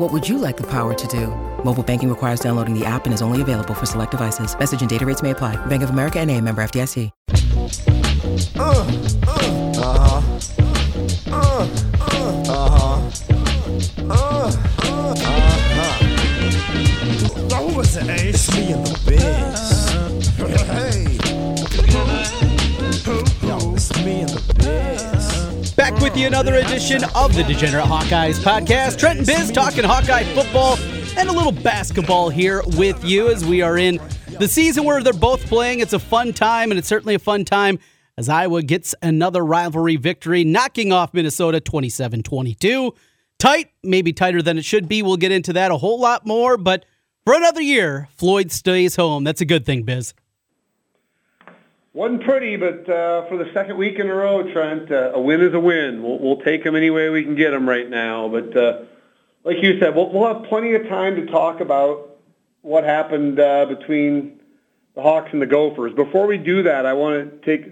What would you like the power to do? Mobile banking requires downloading the app and is only available for select devices. Message and data rates may apply. Bank of America N.A., member FDIC. What was it, Ace? It's me and the bitch. Hey. Yo, it's me and the bitch. Back with you, another edition of the Degenerate Hawkeyes podcast. Trent and Biz talking Hawkeye football and a little basketball here with you as we are in the season where they're both playing. It's a fun time, and it's certainly a fun time as Iowa gets another rivalry victory, knocking off Minnesota 27-22. Tight, maybe tighter than it should be. We'll get into that a whole lot more, but for another year, Floyd stays home. That's a good thing, Biz. Wasn't pretty, but for the second week in a row, Trent, a win is a win. We'll take them any way we can get them right now. But like you said, we'll have plenty of time to talk about what happened between the Hawks and the Gophers. Before we do that, I want to take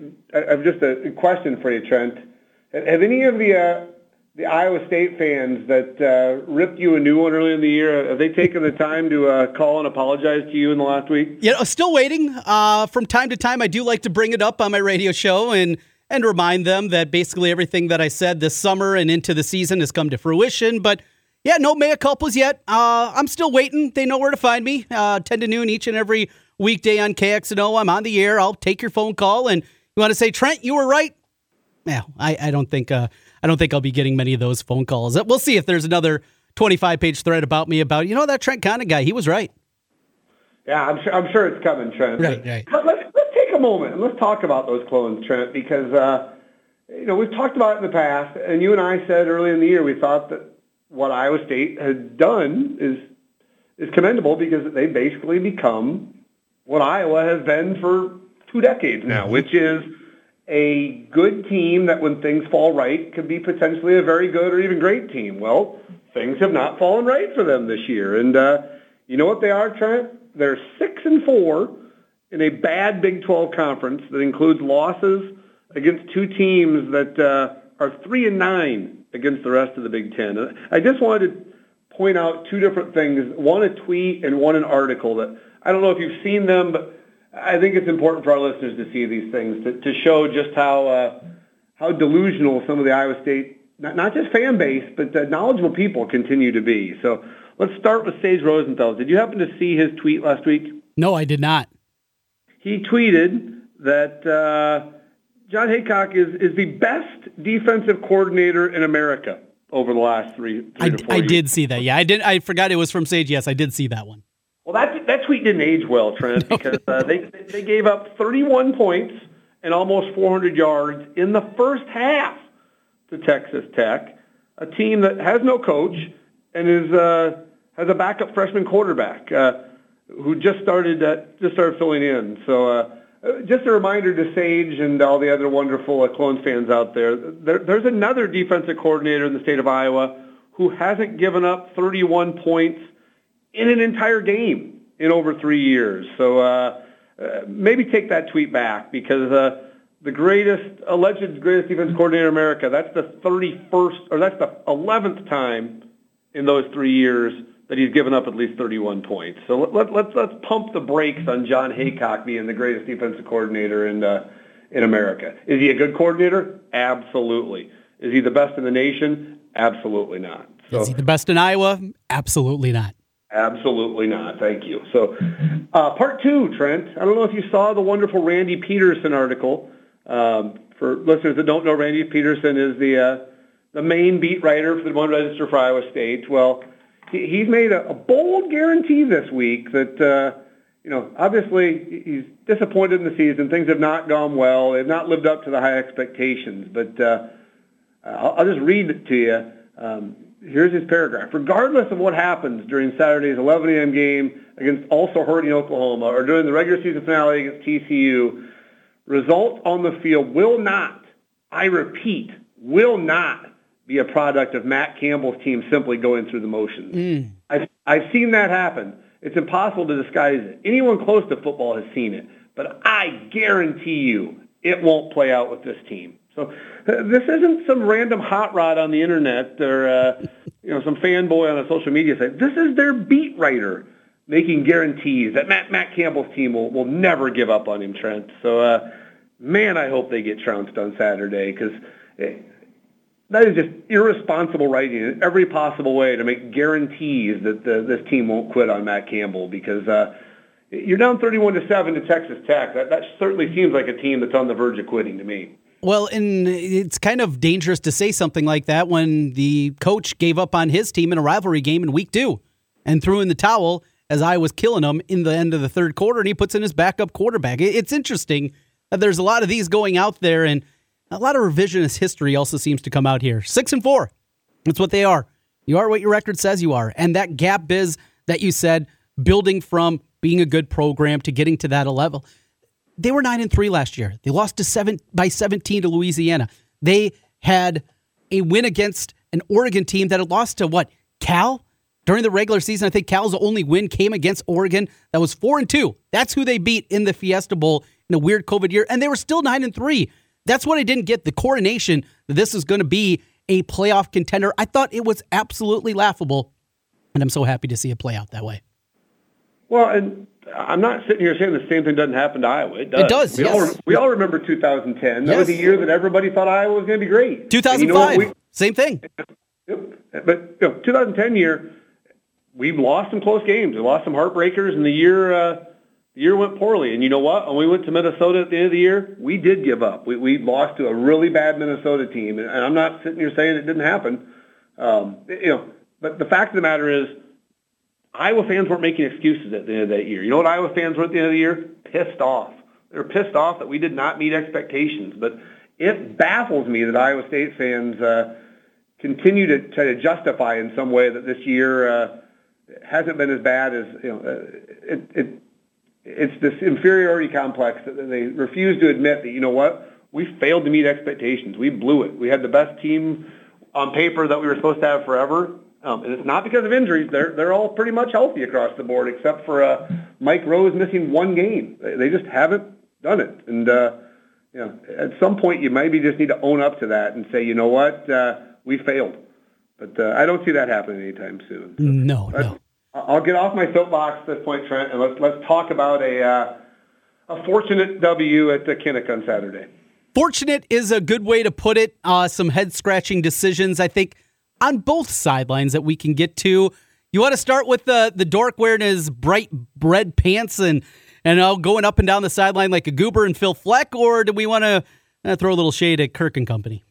just a question for you, Trent. Have any of the Iowa State fans that ripped you a new one earlier in the year, have they taken the time to call and apologize to you in the last week? Yeah, still waiting. From time to time, I do like to bring it up on my radio show and remind them that basically everything that I said this summer and into the season has come to fruition. But, yeah, no mea culpas yet. I'm still waiting. They know where to find me, 10 to noon each and every weekday on KXNO. I'm on the air. I'll take your phone call. And you want to say, Trent, you were right? Yeah, I don't think I'll be getting many of those phone calls. We'll see if there's another 25-page thread about me about, that Trent Conant guy, he was right. Yeah, I'm sure it's coming, Trent. Right. Let's take a moment and let's talk about those clones, Trent, because, we've talked about it in the past, and you and I said early in the year we thought that what Iowa State had done is commendable because they basically become what Iowa has been for 2 decades now, which is a good team that when things fall right could be potentially a very good or even great team. Well, things have not fallen right for them this year. And you know what they are, Trent? They're 6-4 in a bad Big 12 conference that includes losses against two teams that are 3-9 against the rest of the Big Ten. And I just wanted to point out two different things, one a tweet and one an article that I don't know if you've seen them, but I think it's important for our listeners to see these things to show just how delusional some of the Iowa State, not just fan base, but knowledgeable people continue to be. So let's start with Sage Rosenthal. Did you happen to see his tweet last week? No, I did not. He tweeted that John Haycock is the best defensive coordinator in America over the last three to four years. I did see that. Yeah, I forgot it was from Sage. Yes, I did see that one. Well, that tweet didn't age well, Trent, because they gave up 31 points and almost 400 yards in the first half to Texas Tech, a team that has no coach and has a backup freshman quarterback who just started filling in. So just a reminder to Sage and all the other wonderful Clones fans out there, there's another defensive coordinator in the state of Iowa who hasn't given up 31 points in an entire game in over 3 years. So maybe take that tweet back because the alleged greatest defense coordinator in America, that's the 31st, or that's the 11th time in those 3 years that he's given up at least 31 points. So let's pump the brakes on John Haycock being the greatest defensive coordinator in America. Is he a good coordinator? Absolutely. Is he the best in the nation? Absolutely not. So, is he the best in Iowa? Absolutely not. Absolutely not. Thank you. So part two, Trent, I don't know if you saw the wonderful Randy Peterson article. For listeners that don't know, Randy Peterson is the the main beat writer for the Des Moines Register for Iowa State. Well, he's made a bold guarantee this week that, obviously he's disappointed in the season. Things have not gone well. They've not lived up to the high expectations. But I'll just read it to you. Here's his paragraph. Regardless of what happens during Saturday's 11 a.m. game against also hurting Oklahoma or during the regular season finale against TCU, results on the field will not, I repeat, will not be a product of Matt Campbell's team simply going through the motions. I've seen that happen. It's impossible to disguise it. Anyone close to football has seen it. But I guarantee you it won't play out with this team. So this isn't some random hot rod on the internet or some fanboy on a social media site. This is their beat writer making guarantees that Matt Campbell's team will never give up on him, Trent. So, I hope they get trounced on Saturday because that is just irresponsible writing in every possible way to make guarantees that this team won't quit on Matt Campbell because you're down 31-7 to Texas Tech. That certainly seems like a team that's on the verge of quitting to me. Well, and it's kind of dangerous to say something like that when the coach gave up on his team in a rivalry game in week 2 and threw in the towel as I was killing him in the end of the third quarter, and he puts in his backup quarterback. It's interesting that there's a lot of these going out there, and a lot of revisionist history also seems to come out here. 6-4, that's what they are. You are what your record says you are, and that gap is that you said building from being a good program to getting to that level. They were 9-3 last year. They lost by 17 to Louisiana. They had a win against an Oregon team that had lost to, Cal? During the regular season, I think Cal's only win came against Oregon. That was 4-2. That's who they beat in the Fiesta Bowl in a weird COVID year, and they were still 9-3. That's what I didn't get, the coronation that this is going to be a playoff contender. I thought it was absolutely laughable, and I'm so happy to see it play out that way. Well, and I'm not sitting here saying the same thing doesn't happen to Iowa. It does. It does, we all remember 2010. That was a year that everybody thought Iowa was going to be great. 2005, same thing. But 2010 year, we lost some close games. We lost some heartbreakers, and the year went poorly. And you know what? When we went to Minnesota at the end of the year, we did give up. We lost to a really bad Minnesota team, and I'm not sitting here saying it didn't happen. But the fact of the matter is, Iowa fans weren't making excuses at the end of that year. You know what Iowa fans were at the end of the year? Pissed off. They were pissed off that we did not meet expectations. But it baffles me that Iowa State fans continue to try to justify in some way that this year hasn't been as bad as, it's this inferiority complex that they refuse to admit that, you know what, we failed to meet expectations. We blew it. We had the best team on paper that we were supposed to have forever. And it's not because of injuries. They're all pretty much healthy across the board, except for Mike Rose missing one game. They just haven't done it. And at some point, you maybe just need to own up to that and say, you know what, we failed. But I don't see that happening anytime soon. So no. I'll get off my soapbox at this point, Trent, and let's talk about a fortunate W at the Kinnick on Saturday. Fortunate is a good way to put it. Some head-scratching decisions, I think, on both sidelines that we can get to. You want to start with the dork wearing his bright red pants and going up and down the sideline like a goober and Phil Fleck, or do we want to throw a little shade at Kirk and company?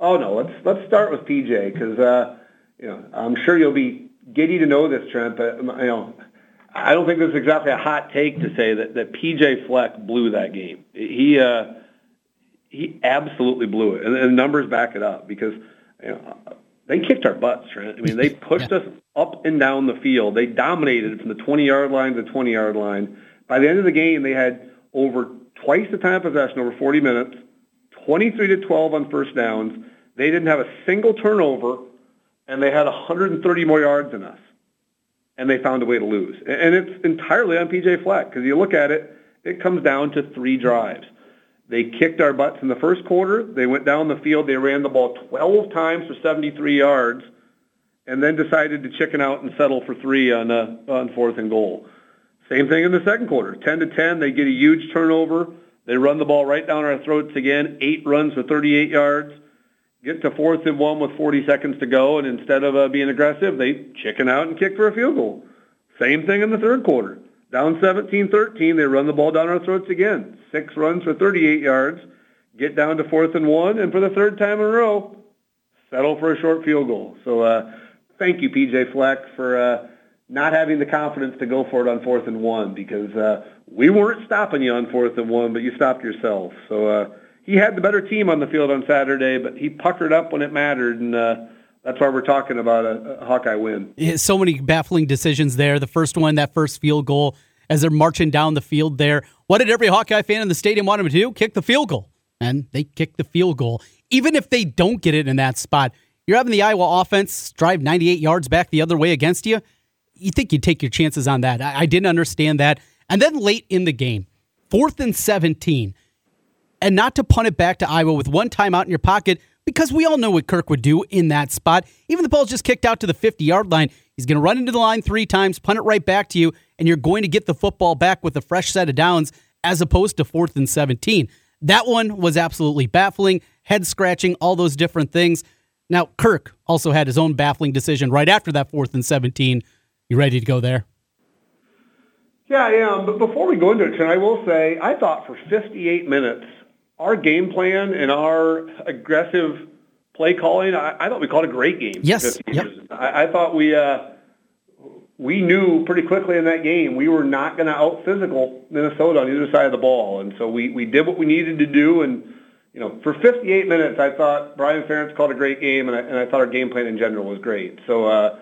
Oh, no, let's start with PJ because, I'm sure you'll be giddy to know this, Trent, but, I don't think this is exactly a hot take to say that PJ Fleck blew that game. He absolutely blew it, and the numbers back it up because, they kicked our butts, Trent. I mean, they pushed us up and down the field. They dominated from the 20-yard line to the 20-yard line. By the end of the game, they had over twice the time possession over 40 minutes, 23-12 on first downs. They didn't have a single turnover, and they had 130 more yards than us. And they found a way to lose. And it's entirely on P.J. Fleck because you look at it, it comes down to three drives. They kicked our butts in the first quarter. They went down the field. They ran the ball 12 times for 73 yards and then decided to chicken out and settle for three on 4th and goal. Same thing in the second quarter. 10-10, they get a huge turnover. They run the ball right down our throats again, 8 runs for 38 yards, get to 4th and 1 with 40 seconds to go, and instead of being aggressive, they chicken out and kick for a field goal. Same thing in the third quarter. Down 17-13, they run the ball down our throats again. 6 runs for 38 yards, get down to 4th and 1, and for the third time in a row, settle for a short field goal. So thank you, PJ Fleck, for not having the confidence to go for it on 4th and 1, because we weren't stopping you on 4th and 1, but you stopped yourself. So he had the better team on the field on Saturday, but he puckered up when it mattered, and that's why we're talking about a Hawkeye win. Yeah, so many baffling decisions there. The first one, that first field goal, as they're marching down the field there. What did every Hawkeye fan in the stadium want them to do? Kick the field goal. And they kick the field goal. Even if they don't get it in that spot, you're having the Iowa offense drive 98 yards back the other way against you. You think you'd take your chances on that. I didn't understand that. And then late in the game, 4th and 17. And not to punt it back to Iowa with one timeout in your pocket, because we all know what Kirk would do in that spot. Even the ball's just kicked out to the 50-yard line. He's going to run into the line 3 times, punt it right back to you, and you're going to get the football back with a fresh set of downs as opposed to 4th and 17. That one was absolutely baffling, head-scratching, all those different things. Now, Kirk also had his own baffling decision right after that 4th and 17. You ready to go there? Yeah, I am. But before we go into it, I will say I thought for 58 minutes, our game plan and our aggressive play calling, I thought we called a great game. Yes. Yep. I thought we knew pretty quickly in that game we were not going to out-physical Minnesota on either side of the ball. And so we did what we needed to do. And, you know, for 58 minutes, I thought Brian Ferentz called a great game, and I thought our game plan in general was great. So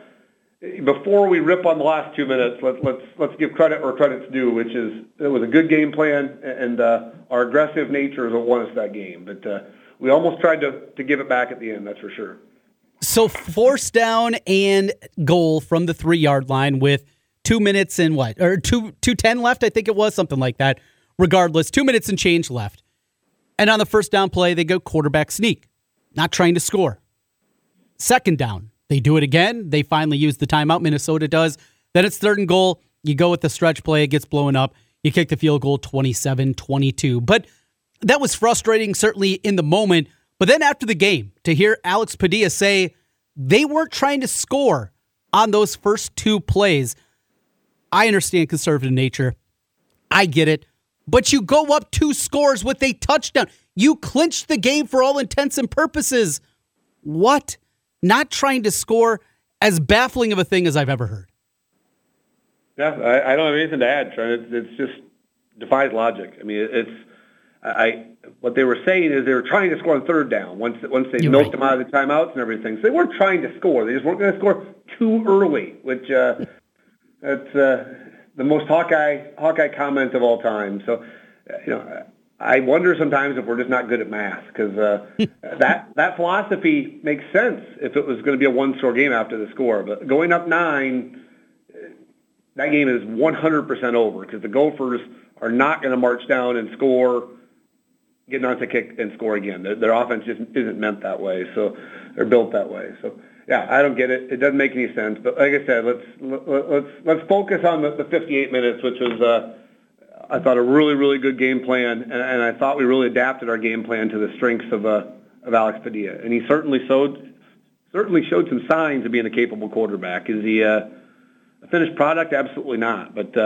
before we rip on the last 2 minutes, let's give credit where credit's due, which is it was a good game plan, and our aggressive nature is what won us that game. But we almost tried to give it back at the end, that's for sure. So forced down and goal from the 3-yard line with 2 minutes and what? Or 2:10 left, I think it was, something like that. Regardless, 2 minutes and change left. And on the first down play, they go quarterback sneak, not trying to score. Second down, they do it again. They finally use the timeout. Minnesota does. Then it's 3rd and goal. You go with the stretch play. It gets blown up. You kick the field goal, 27-22. But that was frustrating, certainly in the moment. But then after the game, to hear Alex Padilla say they weren't trying to score on those first 2 plays, I understand conservative nature. I get it. But you go up 2 scores with a touchdown. You clinched the game for all intents and purposes. What? Not trying to score, as baffling of a thing as I've ever heard. Yeah, I don't have anything to add, Trent. It's just defies logic. I mean, what they were saying is they were trying to score on 3rd down once they milked them out of the timeouts and everything. So they weren't trying to score. They just weren't going to score too early, which that's the most Hawkeye comment of all time. So, you know, I wonder sometimes if we're just not good at math, because that philosophy makes sense if it was going to be a 1-score game after the score. But going up 9, that game is 100% over, because the Gophers are not going to march down and score, get an onside kick and score again. Their offense just isn't meant that way, so they're built that way. So, yeah, I don't get it. It doesn't make any sense. But like I said, let's focus on the 58 minutes, which was I thought a really, really good game plan, and I thought we really adapted our game plan to the strengths of Alex Padilla. And he certainly showed some signs of being a capable quarterback. Is he a finished product? Absolutely not. But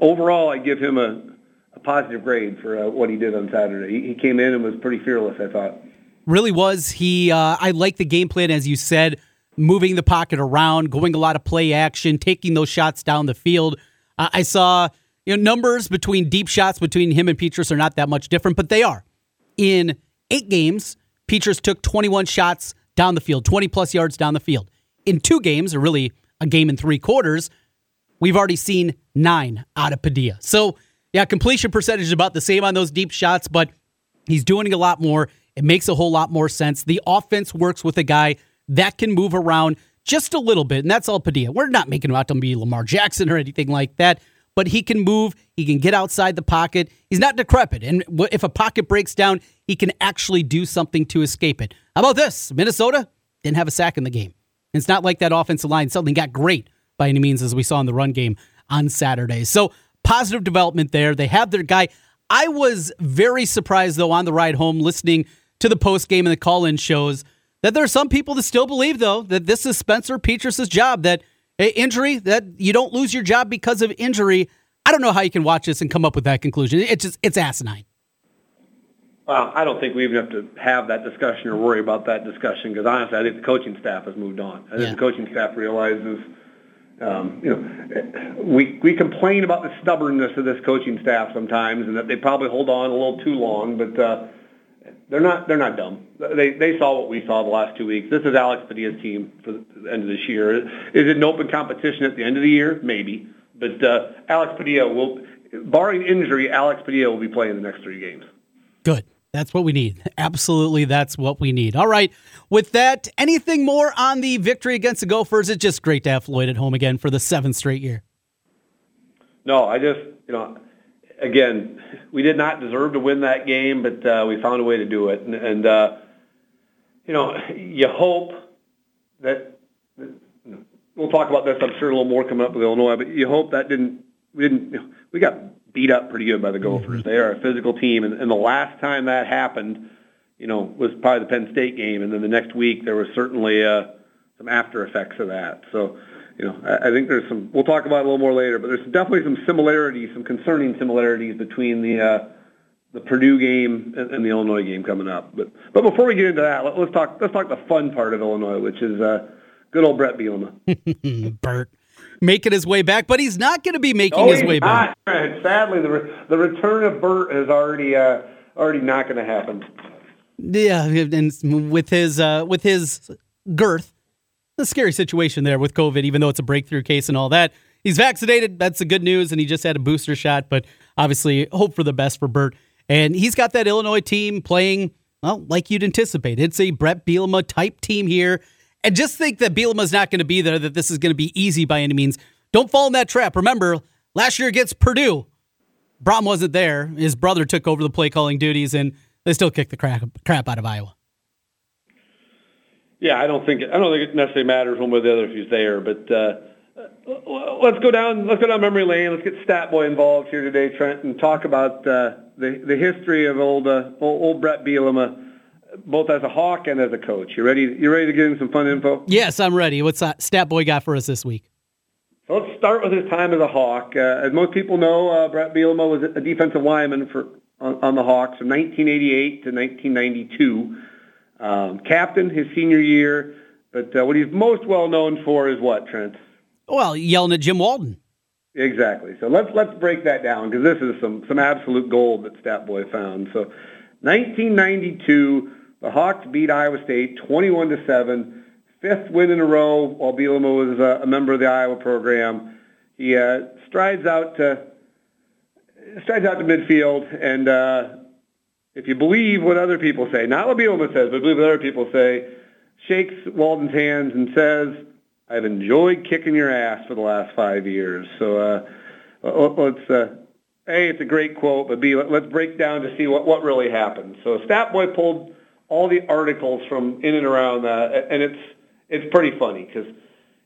overall, I give him a positive grade for what he did on Saturday. He came in and was pretty fearless, I thought. Really was. I like the game plan, as you said, moving the pocket around, going a lot of play action, taking those shots down the field. I saw... You know, numbers between deep shots between him and Petrus are not that much different, but they are. In 8 games, Petrus took 21 shots down the field, 20-plus yards down the field. In 2 games, or really a game and 3/4, we've already seen 9 out of Padilla. So, yeah, completion percentage is about the same on those deep shots, but he's doing a lot more. It makes a whole lot more sense. The offense works with a guy that can move around just a little bit, and that's all Padilla. We're not making him out to be Lamar Jackson or anything like that, but he can move, he can get outside the pocket. He's not decrepit, and if a pocket breaks down, he can actually do something to escape it. How about this? Minnesota didn't have a sack in the game. And it's not like that offensive line suddenly got great by any means, as we saw in the run game on Saturday. So positive development there. They have their guy. I was very surprised, though, on the ride home, listening to the postgame and the call-in shows, that there are some people that still believe, though, that this is Spencer Petrus' job, that injury, that you don't lose your job because of injury. I don't know how you can watch this and come up with that conclusion. It's asinine. Well, I don't think we even have to have that discussion or worry about that discussion because, honestly, I think the coaching staff has moved on. I think the coaching staff realizes, we complain about the stubbornness of this coaching staff sometimes and that they probably hold on a little too long, but they're not dumb. They saw what we saw the last 2 weeks. This is Alex Padilla's team for the end of this year. Is it an open competition at the end of the year? Maybe. But Alex Padilla will, barring injury, Alex Padilla will be playing the next 3 games. Good. That's what we need. Absolutely, that's what we need. All right, with that, anything more on the victory against the Gophers? It's just great to have Floyd at home again for the 7th straight year. No, I just, again, we did not deserve to win that game, but we found a way to do it. And you hope that, we'll talk about this, I'm sure, a little more coming up with Illinois, but you hope that we got beat up pretty good by the Gophers. They are a physical team, and the last time that happened, was probably the Penn State game, and then the next week there was certainly some after effects of that. So, I think there's some. We'll talk about it a little more later, but there's definitely some similarities, some concerning similarities between the Purdue game and the Illinois game coming up. But before we get into that, let's talk the fun part of Illinois, which is good old Bret Bielema. Bert. Making his way back, but he's not going to be making his way back. Sadly, the return of Bert is already not going to happen. Yeah, and with his girth, a scary situation there with COVID, even though it's a breakthrough case and all that. He's vaccinated. That's the good news, and he just had a booster shot, but obviously hope for the best for Bert. And he's got that Illinois team playing, well, like you'd anticipate. It's a Bret Bielema-type team here. And just think that Bielema's not going to be there, that this is going to be easy by any means. Don't fall in that trap. Remember, last year against Purdue, Brom wasn't there. His brother took over the play-calling duties, and they still kicked the crap out of Iowa. Yeah, I don't think it necessarily matters one way or the other if he's there. But let's go down memory lane. Let's get Stat Boy involved here today, Trent, and talk about the history of old Bret Bielema, both as a Hawk and as a coach. You ready to get in some fun info? Yes, I'm ready. What's Stat Boy got for us this week? So let's start with his time as a Hawk. As most people know, Bret Bielema was a defensive lineman on the Hawks from 1988 to 1992. Captain his senior year, but what he's most well known for is what, Trent? Well, yelling at Jim Walden. Exactly. So let's break that down, because this is some absolute gold that Stat Boy found. So 1992, the Hawks beat Iowa State 21-7, 5th win in a row while Bielema was a member of the Iowa program. He strides out to midfield, and if you believe what other people say, not what Bielema says, but believe what other people say, shakes Walden's hands and says, "I've enjoyed kicking your ass for the last 5 years." So let's. Hey, it's a great quote, but B, let's break down to see what really happened. So Stat Boy pulled all the articles from in and around that, and it's pretty funny, because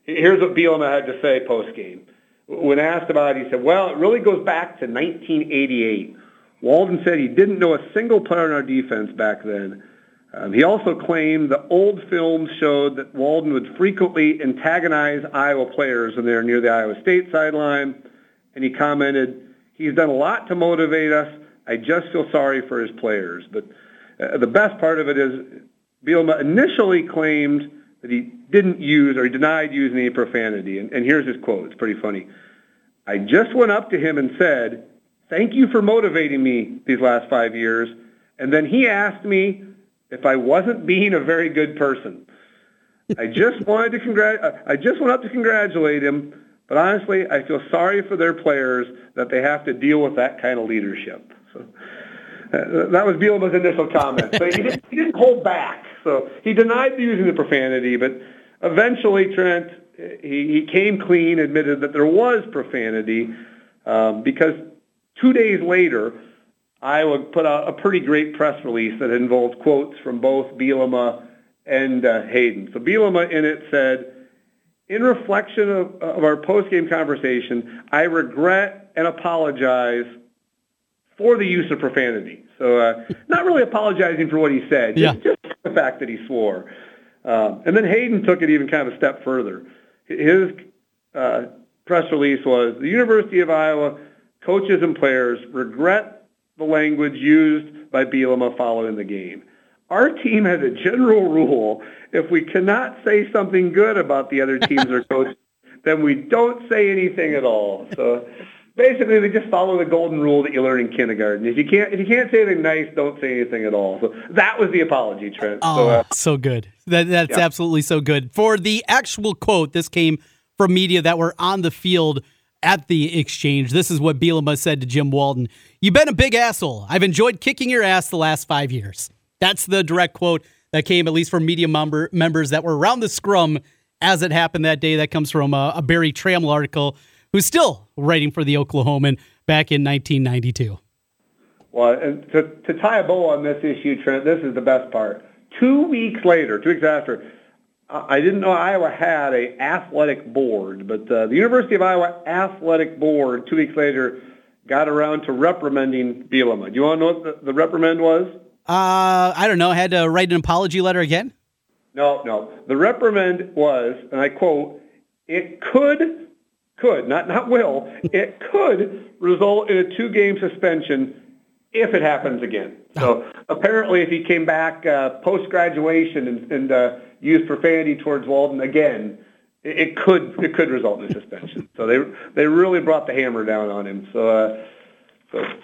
here's what Bielema had to say post-game. When asked about it, he said, well, it really goes back to 1988. Walden said he didn't know a single player on our defense back then. He also claimed the old films showed that Walden would frequently antagonize Iowa players when they were near the Iowa State sideline, and he commented, "He's done a lot to motivate us. I just feel sorry for his players." But the best part of it is Bielema initially claimed that he didn't use or denied using any profanity. And here's his quote. It's pretty funny. "I just went up to him and said, 'Thank you for motivating me these last 5 years.' And then he asked me if I wasn't being a very good person. I just went up to congratulate him. But honestly, I feel sorry for their players that they have to deal with that kind of leadership." So that was Bielema's initial comment. So he didn't hold back. So he denied using the profanity, but eventually, Trent, he came clean, admitted that there was profanity, because 2 days later, Iowa put out a pretty great press release that involved quotes from both Bielema and Hayden. So Bielema in it said, "In reflection of our post-game conversation, I regret and apologize for the use of profanity." So not really apologizing for what he said, just the fact that he swore. And then Hayden took it even kind of a step further. His press release was, "The University of Iowa coaches and players regret the the language used by Bielema following the game. Our team has a general rule: if we cannot say something good about the other teams or coaches, then we don't say anything at all. So basically, they just follow the golden rule that you learn in kindergarten. If you can't say anything nice, don't say anything at all. So that was the apology, Trent. Oh, so good. That's absolutely so good. For the actual quote, this came from media that were on the field at the exchange. This is what Bielema said to Jim Walden. "You've been a big asshole. I've enjoyed kicking your ass the last 5 years." That's the direct quote that came, at least from media members that were around the scrum as it happened that day. That comes from a Barry Trammell article, who's still writing for the Oklahoman back in 1992. Well, and to tie a bow on this issue, Trent, this is the best part. 2 weeks later, 2 weeks after, I didn't know Iowa had an athletic board, but the University of Iowa Athletic Board 2 weeks later got around to reprimanding Bielema. Do you want to know what the reprimand was? I don't know. I had to write an apology letter again? No. The reprimand was, and I quote, "It could, not will, it could result in a two-game suspension if it happens again." So apparently if he came back post-graduation and used profanity towards Walden again, it could result in a suspension. So they really brought the hammer down on him. So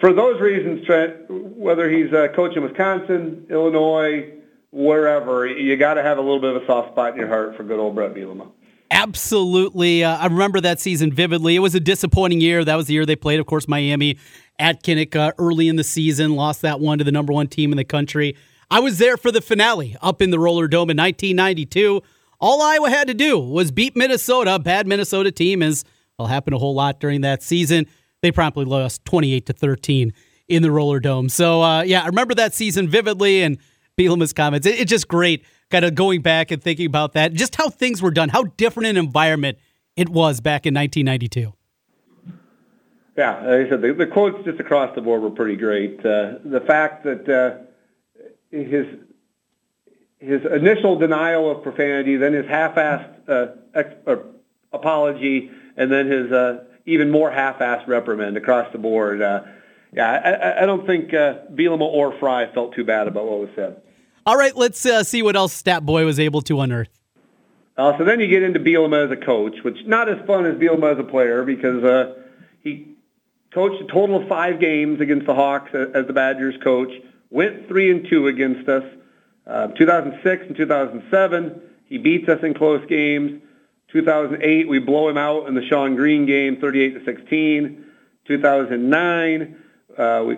for those reasons, Trent, whether he's coaching Wisconsin, Illinois, wherever, you got to have a little bit of a soft spot in your heart for good old Bret Bielema. Absolutely. I remember that season vividly. It was a disappointing year. That was the year they played, of course, Miami at Kinnick early in the season, lost that one to the number one team in the country. I was there for the finale up in the Roller Dome in 1992. All Iowa had to do was beat Minnesota, a bad Minnesota team, as well happened a whole lot during that season. They promptly lost 28-13 in the Roller Dome. So, I remember that season vividly, and Bielema's comments. It's just great kind of going back and thinking about that, just how things were done, how different an environment it was back in 1992. Yeah, like I said, the quotes just across the board were pretty great. The fact that his initial denial of profanity, then his half-assed apology, and then his even more half-assed reprimand across the board. I don't think Bielema or Fry felt too bad about what was said. All right, let's see what else Stat Boy was able to unearth. So then you get into Bielema as a coach, which not as fun as Bielema as a player, because he coached a total of 5 games against the Hawks as the Badgers coach, went 3-2 against us. 2006 and 2007, he beats us in close games. 2008, we blow him out in the Shawn Green game, 38-16. 2009,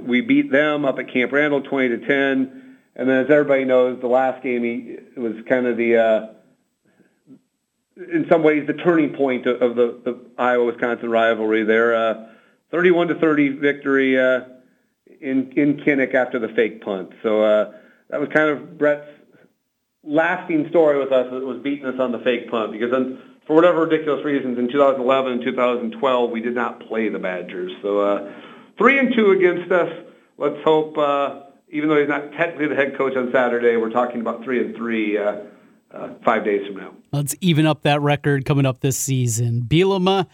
we beat them up at Camp Randall, 20-10. And then, as everybody knows, the last game it was kind of the, in some ways, the turning point of the Iowa-Wisconsin rivalry. Their 31-30 victory in Kinnick after the fake punt. So that was kind of Bret's lasting story with us, that was beating us on the fake punt, because then, for whatever ridiculous reasons, in 2011 and 2012, we did not play the Badgers. So 3-2 against us. Let's hope. Even though he's not technically the head coach on Saturday, we're talking about 3-3 5 days from now. Let's even up that record coming up this season. Bielema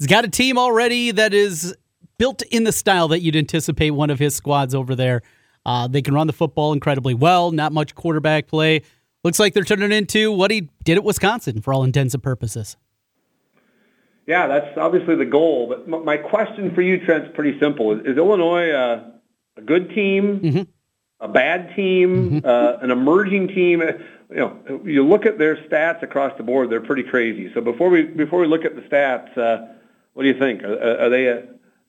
has got a team already that is built in the style that you'd anticipate one of his squads over there. They can run the football incredibly well, not much quarterback play. Looks like they're turning into what he did at Wisconsin for all intents and purposes. Yeah, that's obviously the goal. But my question for you, Trent, is pretty simple. Is Illinois a good team? Mm-hmm. A bad team, an emerging team. You look at their stats across the board; they're pretty crazy. So before we look at the stats, what do you think? Are they?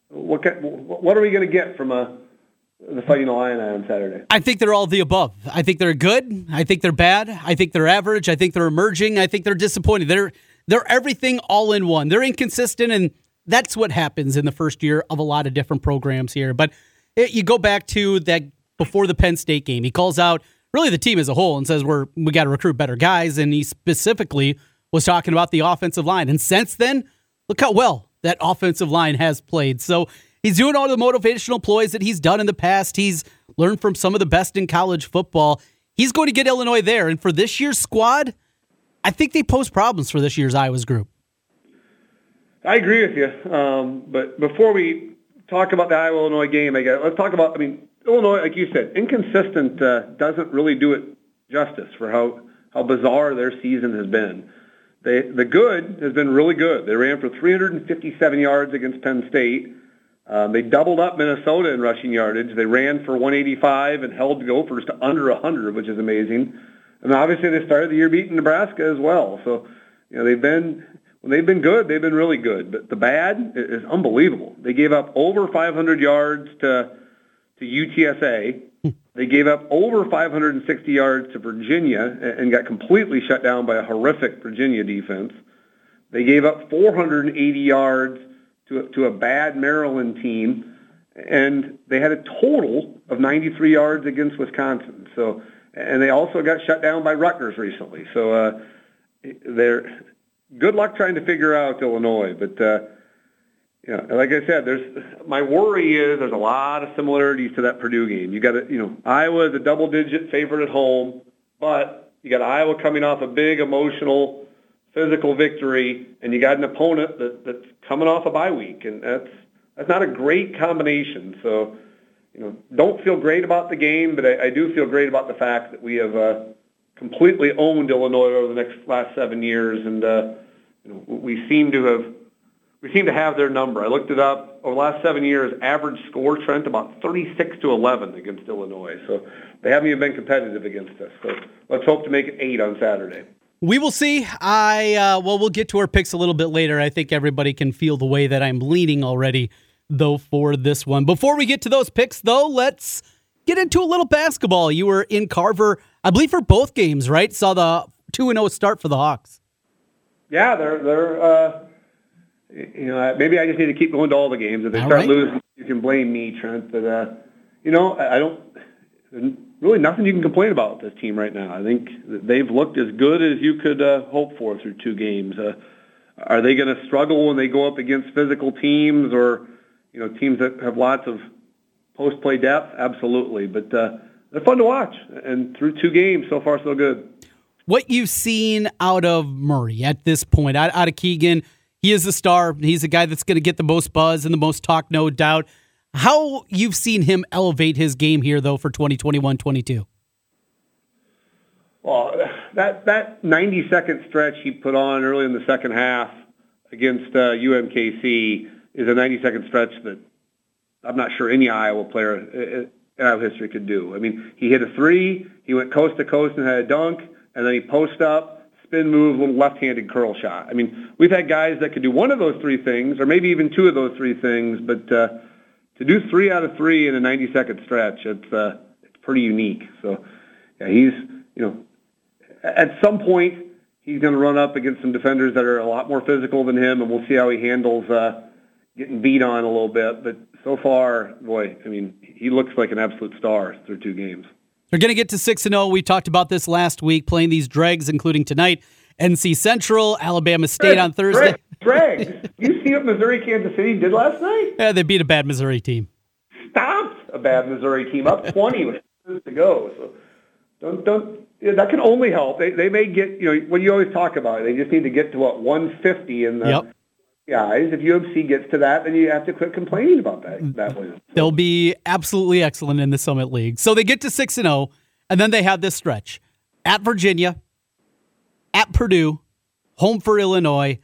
What are we going to get from the Fighting Illini on Saturday? I think they're all the above. I think they're good. I think they're bad. I think they're average. I think they're emerging. I think they're disappointing. They're everything all in one. They're inconsistent, and that's what happens in the first year of a lot of different programs here. But you go back to that. Before the Penn State game, he calls out really the team as a whole and says we got to recruit better guys, and he specifically was talking about the offensive line. And since then, look how well that offensive line has played. So he's doing all the motivational ploys that he's done in the past. He's learned from some of the best in college football. He's going to get Illinois there. And for this year's squad, I think they pose problems for this year's Iowa's group. I agree with you. But before we talk about the Iowa-Illinois game, I guess. Let's talk about, I mean, Illinois, like you said, inconsistent doesn't really do it justice for how bizarre their season has been. The good has been really good. They ran for 357 yards against Penn State. They doubled up Minnesota in rushing yardage. They ran for 185 and held Gophers to under 100, which is amazing. And obviously they started the year beating Nebraska as well. So, you know, when they've been good, they've been really good. But the bad is unbelievable. They gave up over 500 yards to UTSA. They gave up over 560 yards to Virginia and got completely shut down by a horrific Virginia defense. They gave up 480 yards to a bad Maryland team, and they had a total of 93 yards against Wisconsin. So, and they also got shut down by Rutgers recently. So they're good luck trying to figure out Illinois. But yeah, like I said, my worry is there's a lot of similarities to that Purdue game. You got to, Iowa is a double-digit favorite at home, but you got Iowa coming off a big emotional, physical victory, and you got an opponent that's coming off a bye week, and that's not a great combination. So, don't feel great about the game, but I do feel great about the fact that we have completely owned Illinois over the last 7 years, and we seem to have their number. I looked it up. Over the last 7 years, average score, Trent, about 36-11 against Illinois. So they haven't even been competitive against us. So let's hope to make it 8 on Saturday. We will see. We'll get to our picks a little bit later. I think everybody can feel the way that I'm leaning already, though, for this one. Before we get to those picks, though, let's get into a little basketball. You were in Carver, I believe, for both games, right? Saw the 2-0 start for the Hawks. Yeah, they're maybe I just need to keep going to all the games. If they start losing, you can blame me, Trent. But, there's really nothing you can complain about with this team right now. I think they've looked as good as you could hope for through two games. Are they going to struggle when they go up against physical teams or, teams that have lots of post-play depth? Absolutely. But they're fun to watch. And through two games, so far, so good. What you've seen out of Murray at this point, out of Keegan, he is the star. He's the guy that's going to get the most buzz and the most talk, no doubt. How you've seen him elevate his game here, though, for 2021-22? Well, that 90-second stretch he put on early in the second half against UMKC is a 90-second stretch that I'm not sure any Iowa player in Iowa history could do. I mean, he hit a three, he went coast to coast and had a dunk, and then he post up, spin move, little left-handed curl shot. I mean, we've had guys that could do one of those three things, or maybe even two of those three things, but to do three out of three in a 90-second stretch, it's pretty unique. So, yeah, he's, at some point he's going to run up against some defenders that are a lot more physical than him, and we'll see how he handles getting beat on a little bit. But so far, boy, I mean, he looks like an absolute star through two games. They're going to get to 6-0. We talked about this last week, playing these dregs, including tonight, NC Central, Alabama State on Thursday. Dregs? You see what Missouri, Kansas City did last night? Yeah, they beat a bad Missouri team. Stopped a bad Missouri team, up 20 with 6 to go. So that can only help. They may get, what you always talk about, they just need to get to, 150 in the guys. If UMC gets to that, then you have to quit complaining about that way. They'll be absolutely excellent in the Summit League. So they get to 6-0, and then they have this stretch. At Virginia, at Purdue, home for Illinois,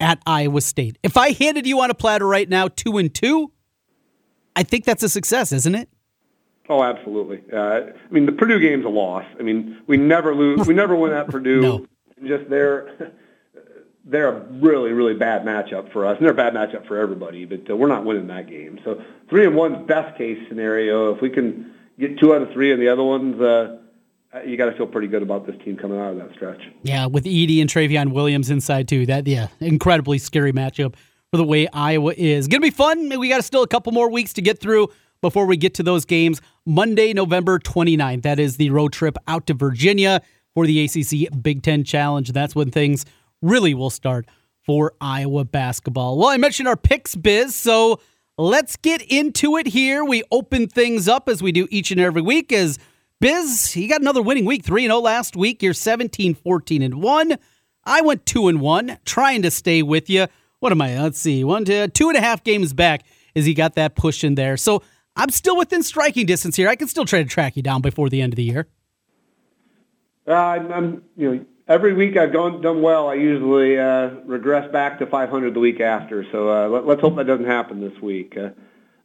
at Iowa State. If I handed you on a platter right now 2-2, I think that's a success, isn't it? Oh, absolutely. The Purdue game's a loss. I mean, we never lose. We never win at Purdue. No. Just there... They're a really, really bad matchup for us, and they're a bad matchup for everybody, but we're not winning that game. So 3-1's best-case scenario. If we can get 2 out of 3 and the other ones, you got to feel pretty good about this team coming out of that stretch. Yeah, with Edie and Travion Williams inside, too. Incredibly scary matchup for the way Iowa is. Going to be fun. We got still a couple more weeks to get through before we get to those games. Monday, November 29th, that is the road trip out to Virginia for the ACC Big Ten Challenge. That's when things really will start for Iowa basketball. Well, I mentioned our picks biz, so let's get into it here. We open things up as we do each and every week. As Biz, he got another winning week, 3-0 last week. You're 17-14-1. I went 2-1, trying to stay with you. What am I? Let's see, 2.5 games back is he got that push in there. So I'm still within striking distance here. I can still try to track you down before the end of the year. Every week I've done well. I usually regress back to 500 the week after. So let's hope that doesn't happen this week.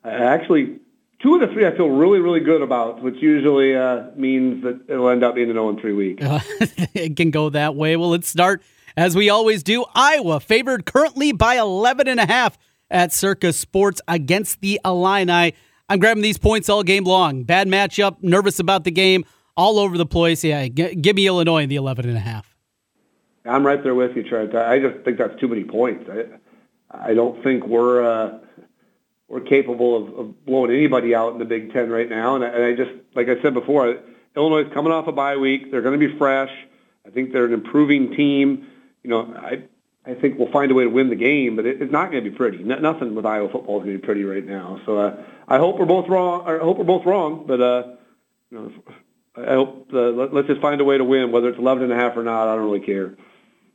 Actually, two of the three I feel really, really good about, which usually means that it'll end up being an 0-3 week. It can go that way. Well, let's start, as we always do, Iowa, favored currently by 11.5 at Circa Sports against the Illini. I'm grabbing these points all game long. Bad matchup, nervous about the game, all over the place. Yeah, give me Illinois in the 11.5. I'm right there with you, Trent. I just think that's too many points. I don't think we're capable of blowing anybody out in the Big Ten right now. And I just, like I said before, Illinois is coming off a bye week. They're going to be fresh. I think they're an improving team. You know, I think we'll find a way to win the game, but it's not going to be pretty. Nothing with Iowa football is going to be pretty right now. So I hope we're both wrong. I hope we're both wrong, but I hope let's just find a way to win, whether it's 11.5 or not. I don't really care.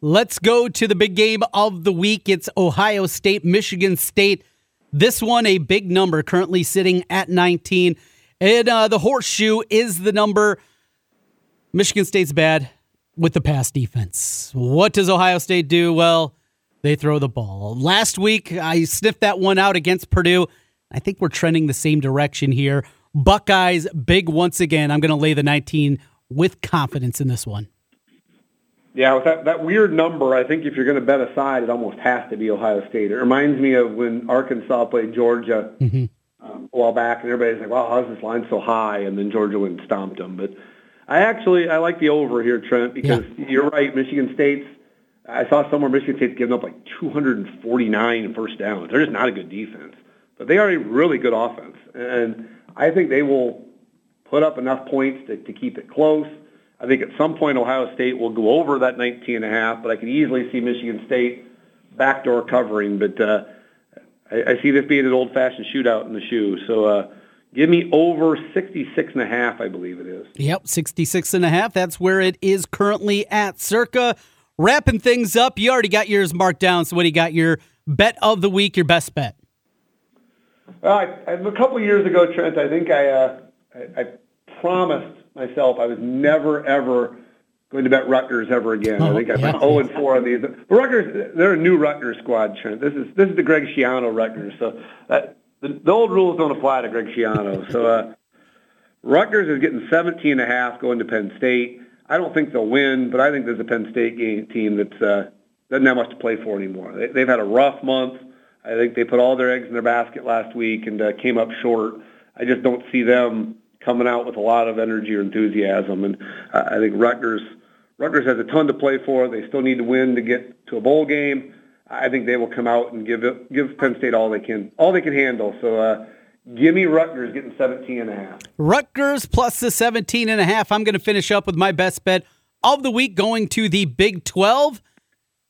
Let's go to the big game of the week. It's Ohio State, Michigan State. This one, a big number, currently sitting at 19. And the horseshoe is the number. Michigan State's bad with the pass defense. What does Ohio State do? Well, they throw the ball. Last week, I sniffed that one out against Purdue. I think we're trending the same direction here. Buckeyes big once again. I'm going to lay the 19 with confidence in this one. Yeah, with that weird number, I think if you're going to bet a side, it almost has to be Ohio State. It reminds me of when Arkansas played Georgia a while back, and everybody's like, wow, how's this line so high? And then Georgia went and stomped them. But I like the over here, Trent, because you're right, Michigan State's, I saw somewhere Michigan State's giving up like 249 first downs. They're just not a good defense. But they are a really good offense, and I think they will put up enough points to keep it close. I think at some point Ohio State will go over that 19.5, but I could easily see Michigan State backdoor covering. But I see this being an old-fashioned shootout in the shoe. So give me over 66.5, I believe it is. Yep, 66.5. That's where it is currently at Circa. Wrapping things up, you already got yours marked down. So what do you got? Your bet of the week, your best bet. A couple of years ago, Trent, I think I promised myself I was never, ever going to bet Rutgers ever again. I think I've been 0-4 on these. But Rutgers, they're a new Rutgers squad, Trent. This is the Greg Schiano Rutgers. So the old rules don't apply to Greg Schiano. So Rutgers is getting 17.5 going to Penn State. I don't think they'll win, but I think there's a Penn State team that doesn't have much to play for anymore. They've had a rough month. I think they put all their eggs in their basket last week and came up short. I just don't see them coming out with a lot of energy or enthusiasm. And I think Rutgers has a ton to play for. They still need to win to get to a bowl game. I think they will come out and give Penn State all they can handle. So give me Rutgers getting 17.5. Rutgers plus the 17.5. I'm going to finish up with my best bet of the week going to the Big 12.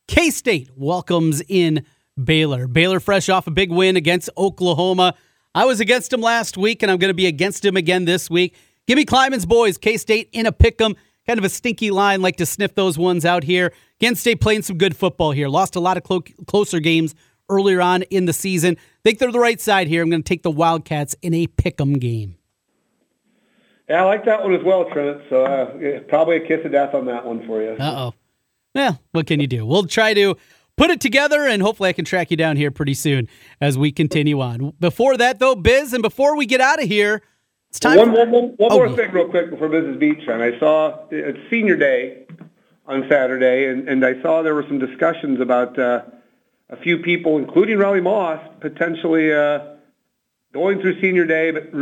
K-State welcomes in Baylor. Baylor fresh off a big win against Oklahoma. I was against him last week, and I'm going to be against him again this week. Give me Kleiman's boys. K-State in a pick'em. Kind of a stinky line. Like to sniff those ones out here. Kent State playing some good football here. Lost a lot of closer games earlier on in the season. Think they're the right side here. I'm going to take the Wildcats in a pick'em game. Yeah, I like that one as well, Trent. So probably a kiss of death on that one for you. Uh-oh. Well, what can you do? We'll try to put it together, and hopefully I can track you down here pretty soon as we continue on. Before that, though, Biz, and before we get out of here, it's time One more thing real quick before Biz's beach. And I saw it's Senior Day on Saturday, and I saw there were some discussions about a few people, including Riley Moss, potentially going through Senior Day but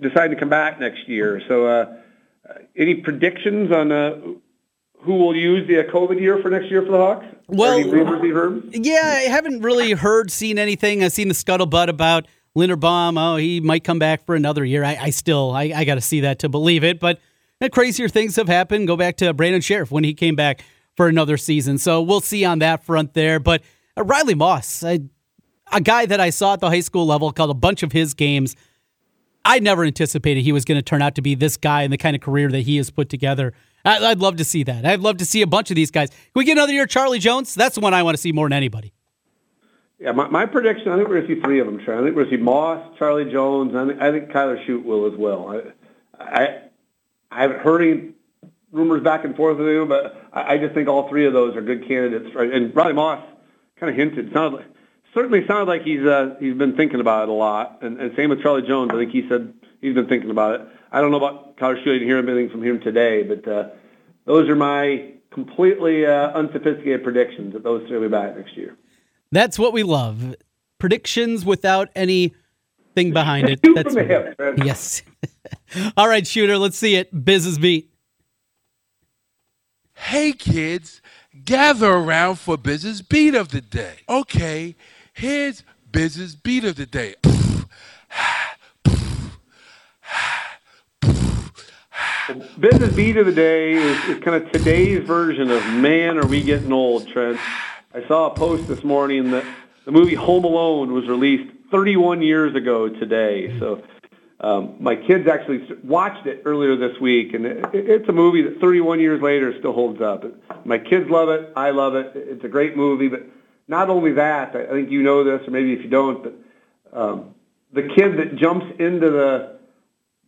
deciding to come back next year. So any predictions on who will use the COVID year for next year for the Hawks? Well, yeah, I haven't really seen anything. I've seen the scuttlebutt about Linderbaum. Oh, he might come back for another year. I got to see that to believe it. But crazier things have happened. Go back to Brandon Sheriff when he came back for another season. So we'll see on that front there. But Riley Moss, a guy that I saw at the high school level, called a bunch of his games. I never anticipated he was going to turn out to be this guy and the kind of career that he has put together. I'd love to see that. I'd love to see a bunch of these guys. Can we get another year of Charlie Jones? That's the one I want to see more than anybody. Yeah, my prediction, I think we're going to see three of them, Charlie. I think we're going to see Moss, Charlie Jones, and I think Kyler Shute will as well. I haven't heard any rumors back and forth with you, but I just think all three of those are good candidates. And Riley Moss kind of hinted, certainly sounded like he's been thinking about it a lot. And same with Charlie Jones. I think he said he's been thinking about it. I don't know about Kyler Shute. I didn't hear anything from him today, but those are my completely unsophisticated predictions that those three will be back next year. That's what we love. Predictions without anything behind it. That's what, yes. All right, Shooter, let's see it. Biz's Beat. Hey, kids, gather around for Biz's Beat of the day. Okay, here's Biz's Beat of the day. Biz's Beat of the day is kind of today's version of Man, Are We Getting Old, Trent. I saw a post this morning that the movie Home Alone was released 31 years ago today. So my kids actually watched it earlier this week, and it's a movie that 31 years later still holds up. My kids love it. I love it. It's a great movie. But not only that, I think you know this, or maybe if you don't, but the kid that jumps into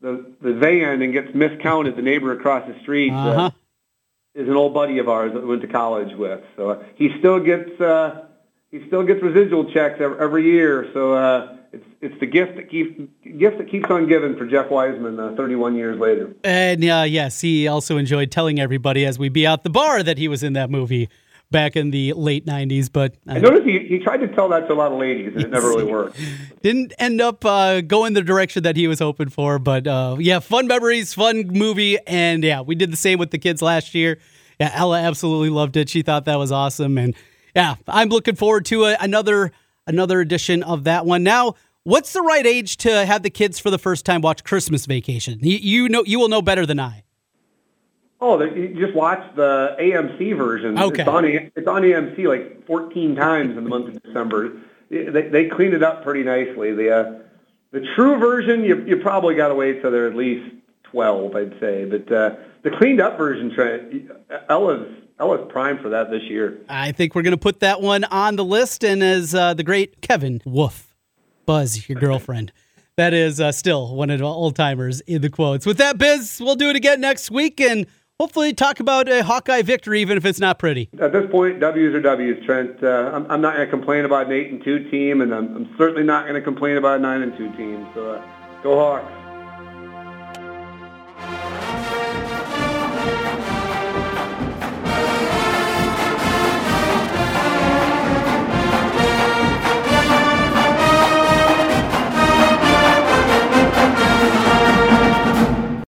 the van and gets miscounted, the neighbor across the street, is an old buddy of ours that we went to college with. So he still gets residual checks every year. So it's the gift that keeps on giving for Jeff Wiseman 31 years later. And yes, he also enjoyed telling everybody as we be out the bar that he was in that movie back in the late 90s. But I noticed he tried to tell that to a lot of ladies, and it never really worked. Didn't end up going the direction that he was hoping for, but yeah, fun memories, fun movie, and yeah, we did the same with the kids last year. Yeah, Ella absolutely loved it. She thought that was awesome, and yeah, I'm looking forward to another edition of that one. Now, what's the right age to have the kids for the first time watch Christmas Vacation? You will know better than I. Oh, you just watch the AMC version. Okay. It's on AMC like 14 times in the month of December. They cleaned it up pretty nicely. The true version, you probably got to wait till they're at least 12, I'd say. But the cleaned up version, Trent, Ella's prime for that this year. I think we're going to put that one on the list. And as the great Kevin Wolf, Buzz, your girlfriend. That is still one of the old-timers in the quotes. With that, Biz, we'll do it again next week and hopefully talk about a Hawkeye victory, even if it's not pretty. At this point, W's are W's, Trent. I'm not going to complain about an 8-2 team, and I'm certainly not going to complain about a 9-2 team. So go Hawks.